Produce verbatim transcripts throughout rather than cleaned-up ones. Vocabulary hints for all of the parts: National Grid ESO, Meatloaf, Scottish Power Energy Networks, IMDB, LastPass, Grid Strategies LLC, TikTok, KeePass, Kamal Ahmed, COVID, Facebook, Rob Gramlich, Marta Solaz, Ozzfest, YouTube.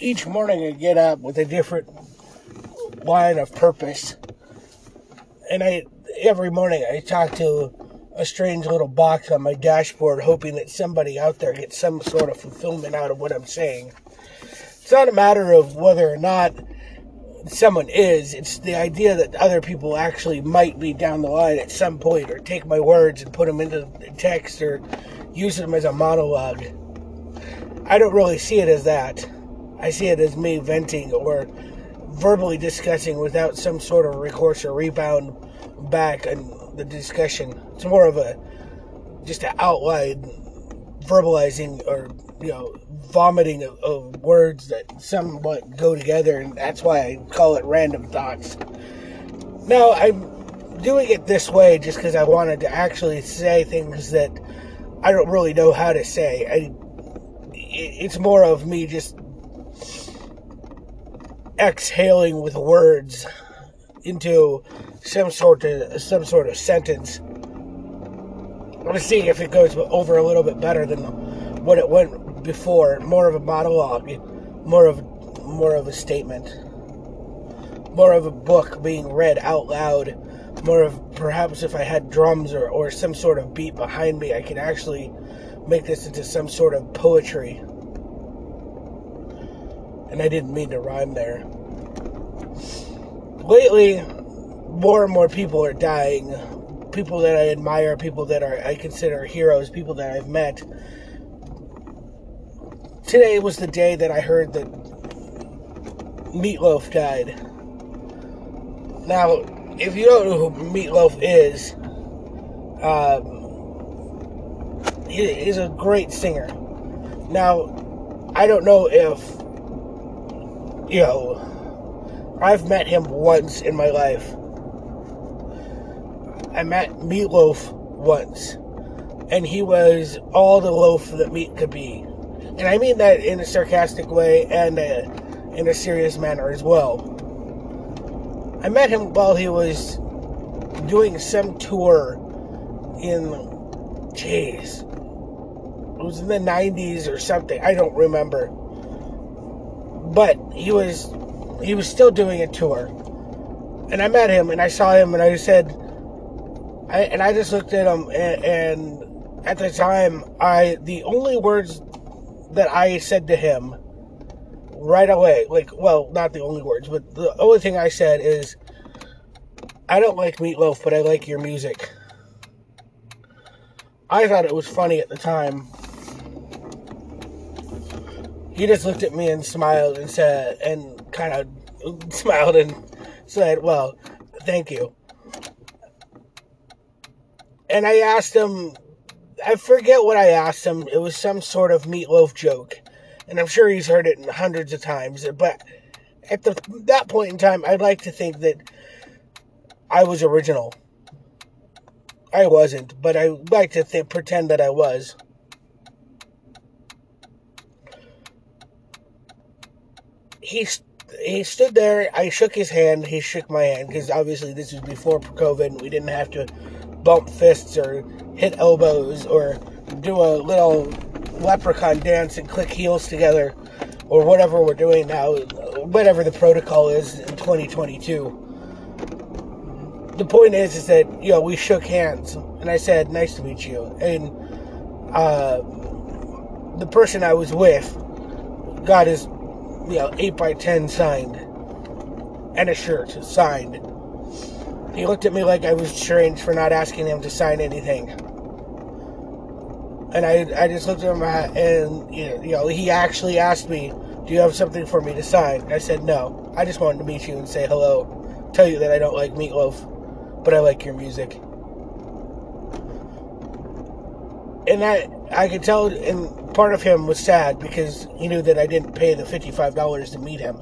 each morning I get up with a different line of purpose. And I every morning I talk to a strange little box on my dashboard, hoping that somebody out there gets some sort of fulfillment out of what I'm saying. It's not a matter of whether or not someone is. It's the idea that other people actually might be down the line at some point, or take my words and put them into the text, or use them as a monologue. I don't really see it as that. I see it as me venting or verbally discussing without some sort of recourse or rebound back on the discussion. It's more of a just an outline verbalizing, or you know, vomiting of, of words that somewhat go together, and that's why I call it random thoughts. Now, I'm doing it this way just because I wanted to actually say things that I don't really know how to say. I, it's more of me just exhaling with words into some sort of some sort of sentence. I'm seeing if it goes over a little bit better than what it went before. More of a monologue, more of more of a statement, more of a book being read out loud, more of perhaps if I had drums or, or some sort of beat behind me, I could actually make this into some sort of poetry. And I didn't mean to rhyme there. Lately, more and more people are dying. People that I admire, people that are I consider heroes, people that I've met. Today was the day that I heard that Meatloaf died. Now, if you don't know who Meatloaf is, um, he is a great singer. Now, I don't know if you know, I've met him once in my life. I met Meatloaf once, and he was all the loaf that meat could be. And I mean that in a sarcastic way and a, in a serious manner as well. I met him while he was doing some tour in, geez, it was in the nineties or something. I don't remember. But he was he was still doing a tour, and I met him, and I saw him, and I said, I, and I just looked at him, and, and at the time, I the only words that I said to him right away, like, well, not the only words, but the only thing I said is, I don't like Meatloaf, but I like your music. I thought it was funny at the time. He just looked at me and smiled and said, and kind of smiled and said, well, thank you. And I asked him, I forget what I asked him. It was some sort of Meatloaf joke. And I'm sure he's heard it hundreds of times. But at the, that point in time, I'd like to think that I was original. I wasn't, but I like to th- pretend that I was. He he stood there, I shook his hand, he shook my hand, because obviously this was before COVID, and we didn't have to bump fists or hit elbows or do a little leprechaun dance and click heels together, or whatever we're doing now, whatever the protocol is in twenty twenty-two. The point is, is that, you know, we shook hands, and I said, nice to meet you, and uh, the person I was with got his you know, eight by ten signed, and a shirt signed. He looked at me like I was strange for not asking him to sign anything, and I, I just looked at him, and you know, he actually asked me, do you have something for me to sign? And I said, no, I just wanted to meet you and say hello, tell you that I don't like Meatloaf, but I like your music. And I, I could tell, and part of him was sad because he knew that I didn't pay the fifty-five dollars to meet him.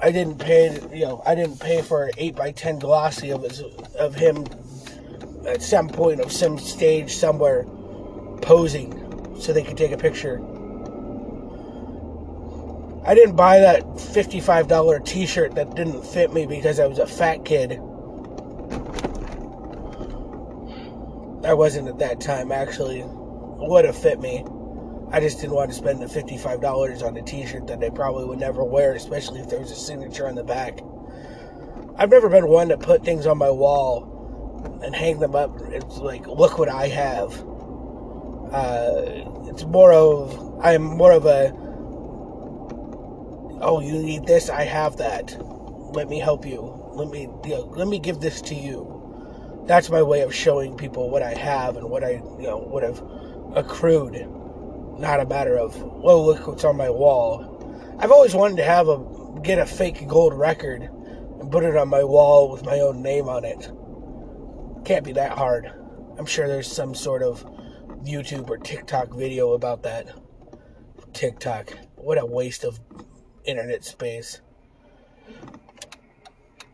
I didn't pay, you know, I didn't pay for an eight by ten glossy of his, of him at some point of some stage somewhere posing so they could take a picture. I didn't buy that fifty-five dollars t-shirt that didn't fit me because I was a fat kid. I wasn't at that time, actually. It would have fit me. I just didn't want to spend the fifty-five dollars on a t-shirt that they probably would never wear, especially if there was a signature on the back. I've never been one to put things on my wall and hang them up. It's like, look what I have. Uh, it's more of, I'm more of a, oh, you need this, I have that. Let me help you. Let me, you know, let me give this to you. That's my way of showing people what I have and what I, you know, what I've accrued. Not a matter of, well, look what's on my wall. I've always wanted to have a, get a fake gold record and put it on my wall with my own name on it. Can't be that hard. I'm sure there's some sort of YouTube or TikTok video about that. TikTok. What a waste of internet space.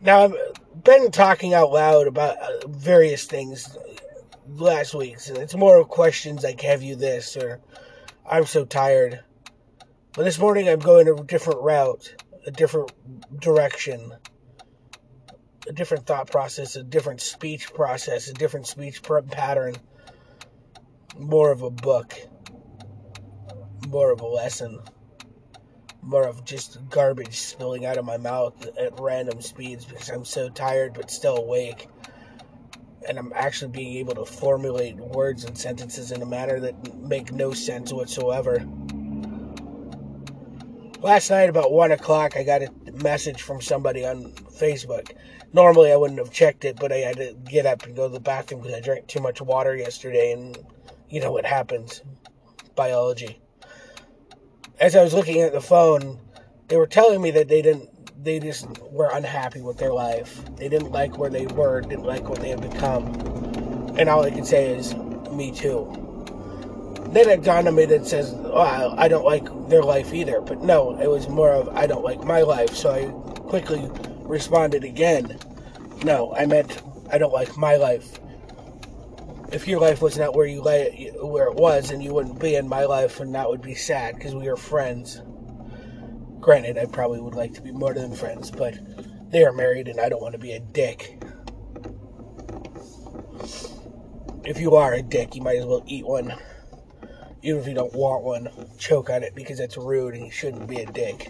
Now, I've been talking out loud about various things last week. So it's more of questions like, have you this, or I'm so tired. But this morning I'm going a different route, a different direction, a different thought process, a different speech process, a different speech pattern. More of a book, more of a lesson, more of just garbage spilling out of my mouth at random speeds because I'm so tired but still awake. And I'm actually being able to formulate words and sentences in a manner that make no sense whatsoever. Last night, about one o'clock, I got a message from somebody on Facebook. Normally, I wouldn't have checked it, but I had to get up and go to the bathroom because I drank too much water yesterday, and you know what happens. Biology. As I was looking at the phone, they were telling me that they didn't They just were unhappy with their life. They didn't like where they were, didn't like what they had become. And all I could say is, me too. Then it dawned on me that says, oh, I don't like their life either. But no, it was more of, I don't like my life. So I quickly responded again. No, I meant, I don't like my life. If your life was not where you lay, where it was, then you wouldn't be in my life, and that would be sad because we are friends. Granted, I probably would like to be more than friends, but they are married and I don't want to be a dick. If you are a dick, you might as well eat one. Even if you don't want one, choke on it because that's rude and you shouldn't be a dick.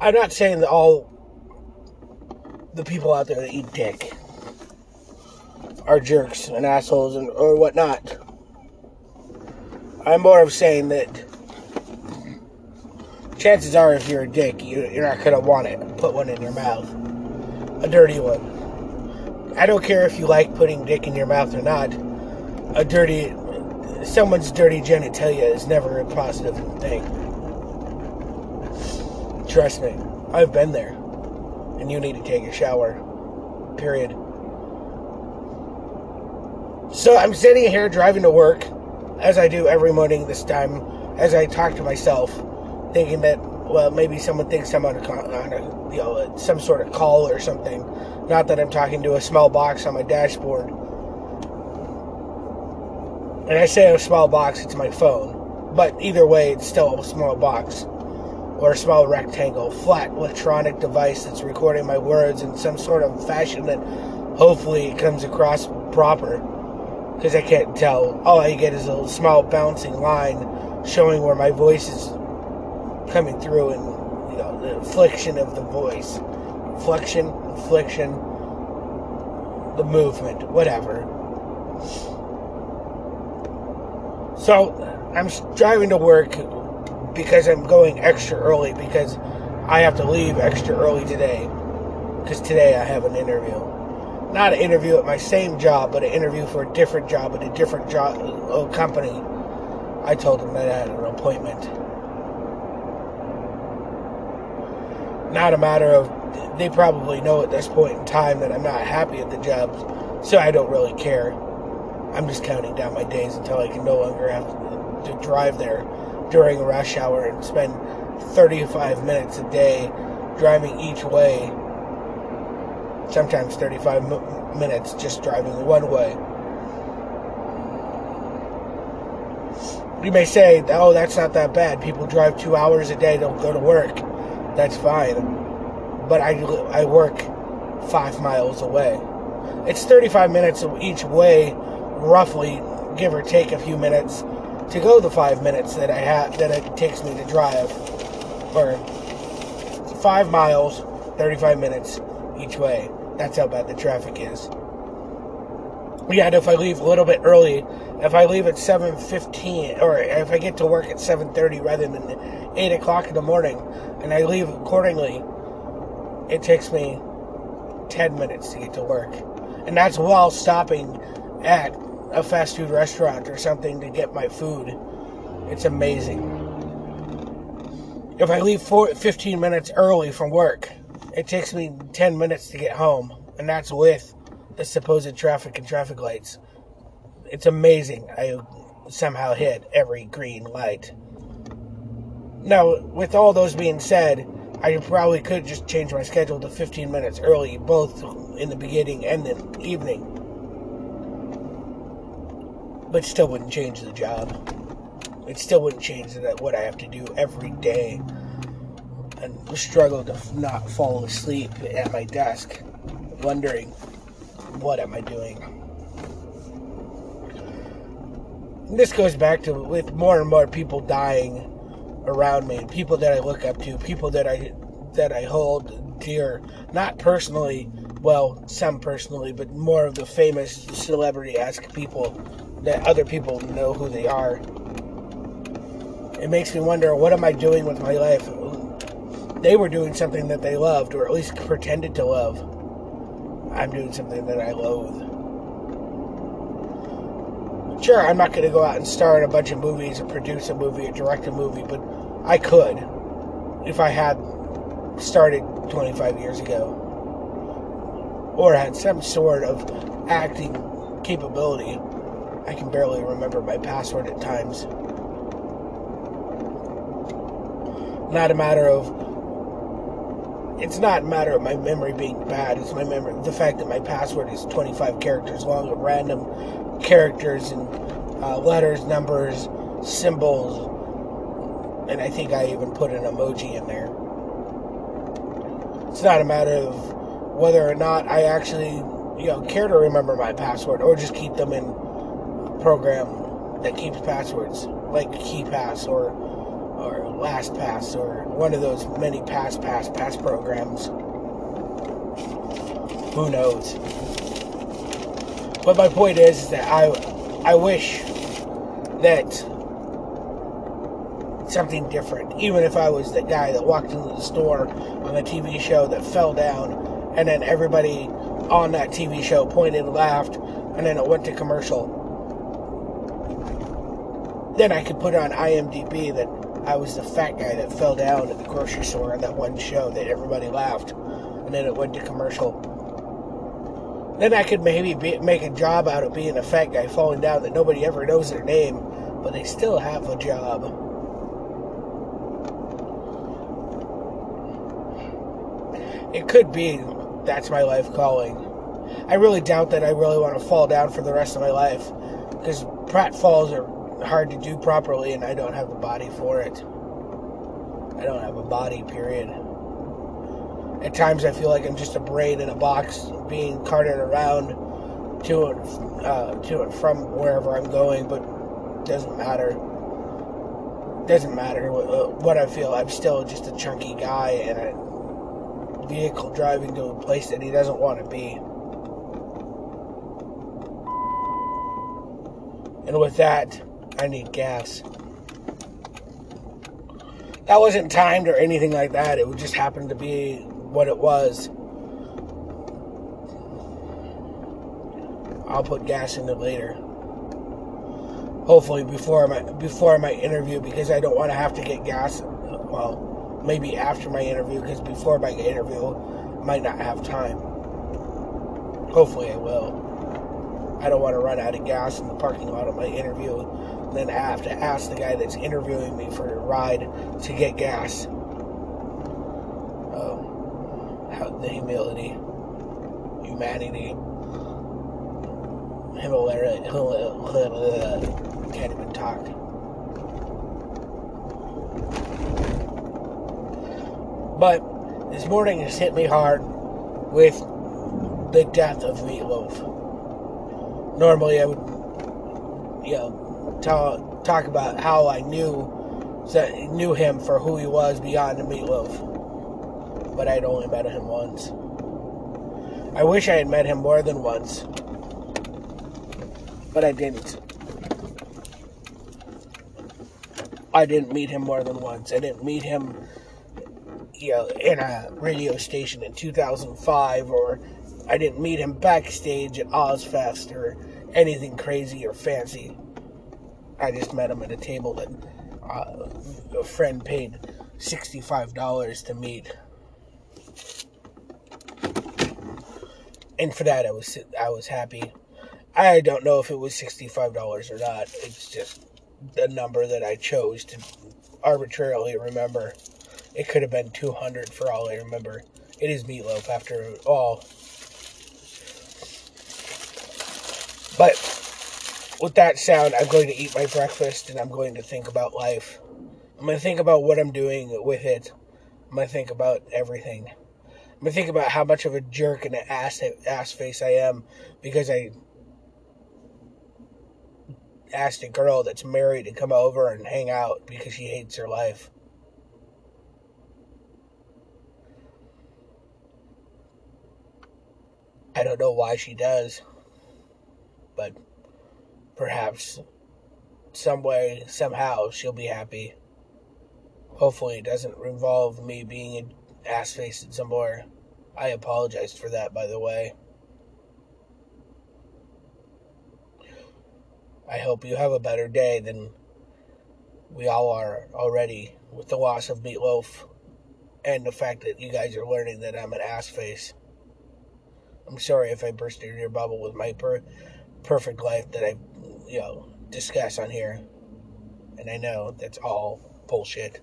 I'm not saying that all the people out there that eat dick are jerks and assholes and or whatnot. I'm more of saying that chances are, if you're a dick, you're not going to want it. Put one in your mouth. A dirty one. I don't care if you like putting dick in your mouth or not. A dirty... Someone's dirty genitalia is never a positive thing. Trust me. I've been there. And you need to take a shower. Period. So I'm sitting here driving to work, as I do every morning this time, as I talk to myself, thinking that, well, maybe someone thinks I'm on a, on a, you know, some sort of call or something. Not that I'm talking to a small box on my dashboard. And I say a small box, it's my phone. But either way, it's still a small box. Or a small rectangle. Flat electronic device that's recording my words in some sort of fashion that hopefully it comes across proper. Because I can't tell. All I get is a little small bouncing line showing where my voice is coming through, and you know the inflection of the voice, inflection, inflection, the movement, whatever. So I'm driving to work because I'm going extra early because I have to leave extra early today because today I have an interview, not an interview at my same job, but an interview for a different job at a different job uh, company. I told them that I had an appointment. Not a matter of, they probably know at this point in time that I'm not happy at the job, so I don't really care. I'm just counting down my days until I can no longer have to drive there during a rush hour and spend thirty-five minutes a day driving each way. Sometimes thirty-five minutes just driving one way. You may say, oh, that's not that bad. People drive two hours a day, don't go to work. That's fine, but I, I work five miles away. It's thirty-five minutes each way, roughly, give or take a few minutes. to go the five minutes that I have that it takes me to drive, or five miles, thirty-five minutes each way. That's how bad the traffic is. Yeah, and if I leave a little bit early, if I leave at seven fifteen, or if I get to work at seven thirty rather than eight o'clock in the morning, and I leave accordingly, it takes me ten minutes to get to work. And that's while stopping at a fast food restaurant or something to get my food. It's amazing. If I leave four, fifteen minutes early from work, it takes me ten minutes to get home. And that's with the supposed traffic and traffic lights. It's amazing I somehow hit every green light. Now, with all those being said, I probably could just change my schedule to fifteen minutes early, both in the beginning and the evening. But still wouldn't change the job. It still wouldn't change that what I have to do every day and struggle to not fall asleep at my desk, wondering, what am I doing? This goes back to with more and more people dying around me, people that I look up to, people that I that I hold dear, not personally, well, some personally, but more of the famous celebrity-esque people that other people know who they are. It makes me wonder, what am I doing with my life? They were doing something that they loved, or at least pretended to love. I'm doing something that I loathe. Sure, I'm not going to go out and star in a bunch of movies or produce a movie or direct a movie, but I could if I had started twenty-five years ago or had some sort of acting capability. I can barely remember my password at times. Not a matter of It's not a matter of my memory being bad. It's my memory, the fact that my password is twenty-five characters long, of random characters and uh, letters, numbers, symbols, and I think I even put an emoji in there. It's not a matter of whether or not I actually, you know, care to remember my password or just keep them in a program that keeps passwords, like KeePass or or LastPass, or one of those many pass, pass, pass programs. Who knows? But my point is that I, I wish that something different, even if I was the guy that walked into the store on a T V show that fell down, and then everybody on that T V show pointed and laughed, and then it went to commercial. Then I could put on I M D B that I was the fat guy that fell down at the grocery store on that one show that everybody laughed, and then it went to commercial. Then I could maybe be, make a job out of being a fat guy falling down that nobody ever knows their name, but they still have a job. It could be that's my life calling. I really doubt that I really want to fall down for the rest of my life, because pratfalls are hard to do properly, and I don't have a body for it. I don't have a body, period. At times I feel like I'm just a brain in a box being carted around to and, uh, to and from wherever I'm going, but it doesn't matter. It doesn't matter what, what I feel. I'm still just a chunky guy in a vehicle driving to a place that he doesn't want to be. And with that, I need gas. That wasn't timed or anything like that. It just happened to be what it was. I'll put gas in it later. Hopefully before my before my interview, because I don't want to have to get gas. Well, maybe after my interview, because before my interview, I might not have time. Hopefully I will. I don't want to run out of gas in the parking lot of my interview. Then I have to ask the guy that's interviewing me for a ride to get gas. Oh, how the humility, humanity, hilarity, can't even talk. But this morning has hit me hard with the death of Meatloaf. Normally I would, you know, tell talk about how I knew that knew him for who he was beyond the Meatloaf. But I'd only met him once. I wish I had met him more than once. But I didn't. I didn't meet him more than once. I didn't meet him, you know, in a radio station in two thousand five, or I didn't meet him backstage at Ozzfest or anything crazy or fancy. I just met him at a table that uh, a friend paid sixty-five dollars to meet. And for that, I was I was happy. I don't know if it was sixty-five dollars or not. It's just the number that I chose to arbitrarily remember. It could have been two hundred for all I remember. It is Meatloaf after all. But with that sound, I'm going to eat my breakfast and I'm going to think about life. I'm going to think about what I'm doing with it. I'm going to think about everything. I'm going to think about how much of a jerk and an ass, ass face I am because I asked a girl that's married to come over and hang out because she hates her life. I don't know why she does, but perhaps some way, somehow, she'll be happy. Hopefully it doesn't involve me being an ass-face some more. I apologized for that, by the way. I hope you have a better day than we all are already with the loss of Meatloaf and the fact that you guys are learning that I'm an ass face. I'm sorry if I burst into your bubble with my per- perfect life that I, you know, discuss on here. And I know that's all bullshit.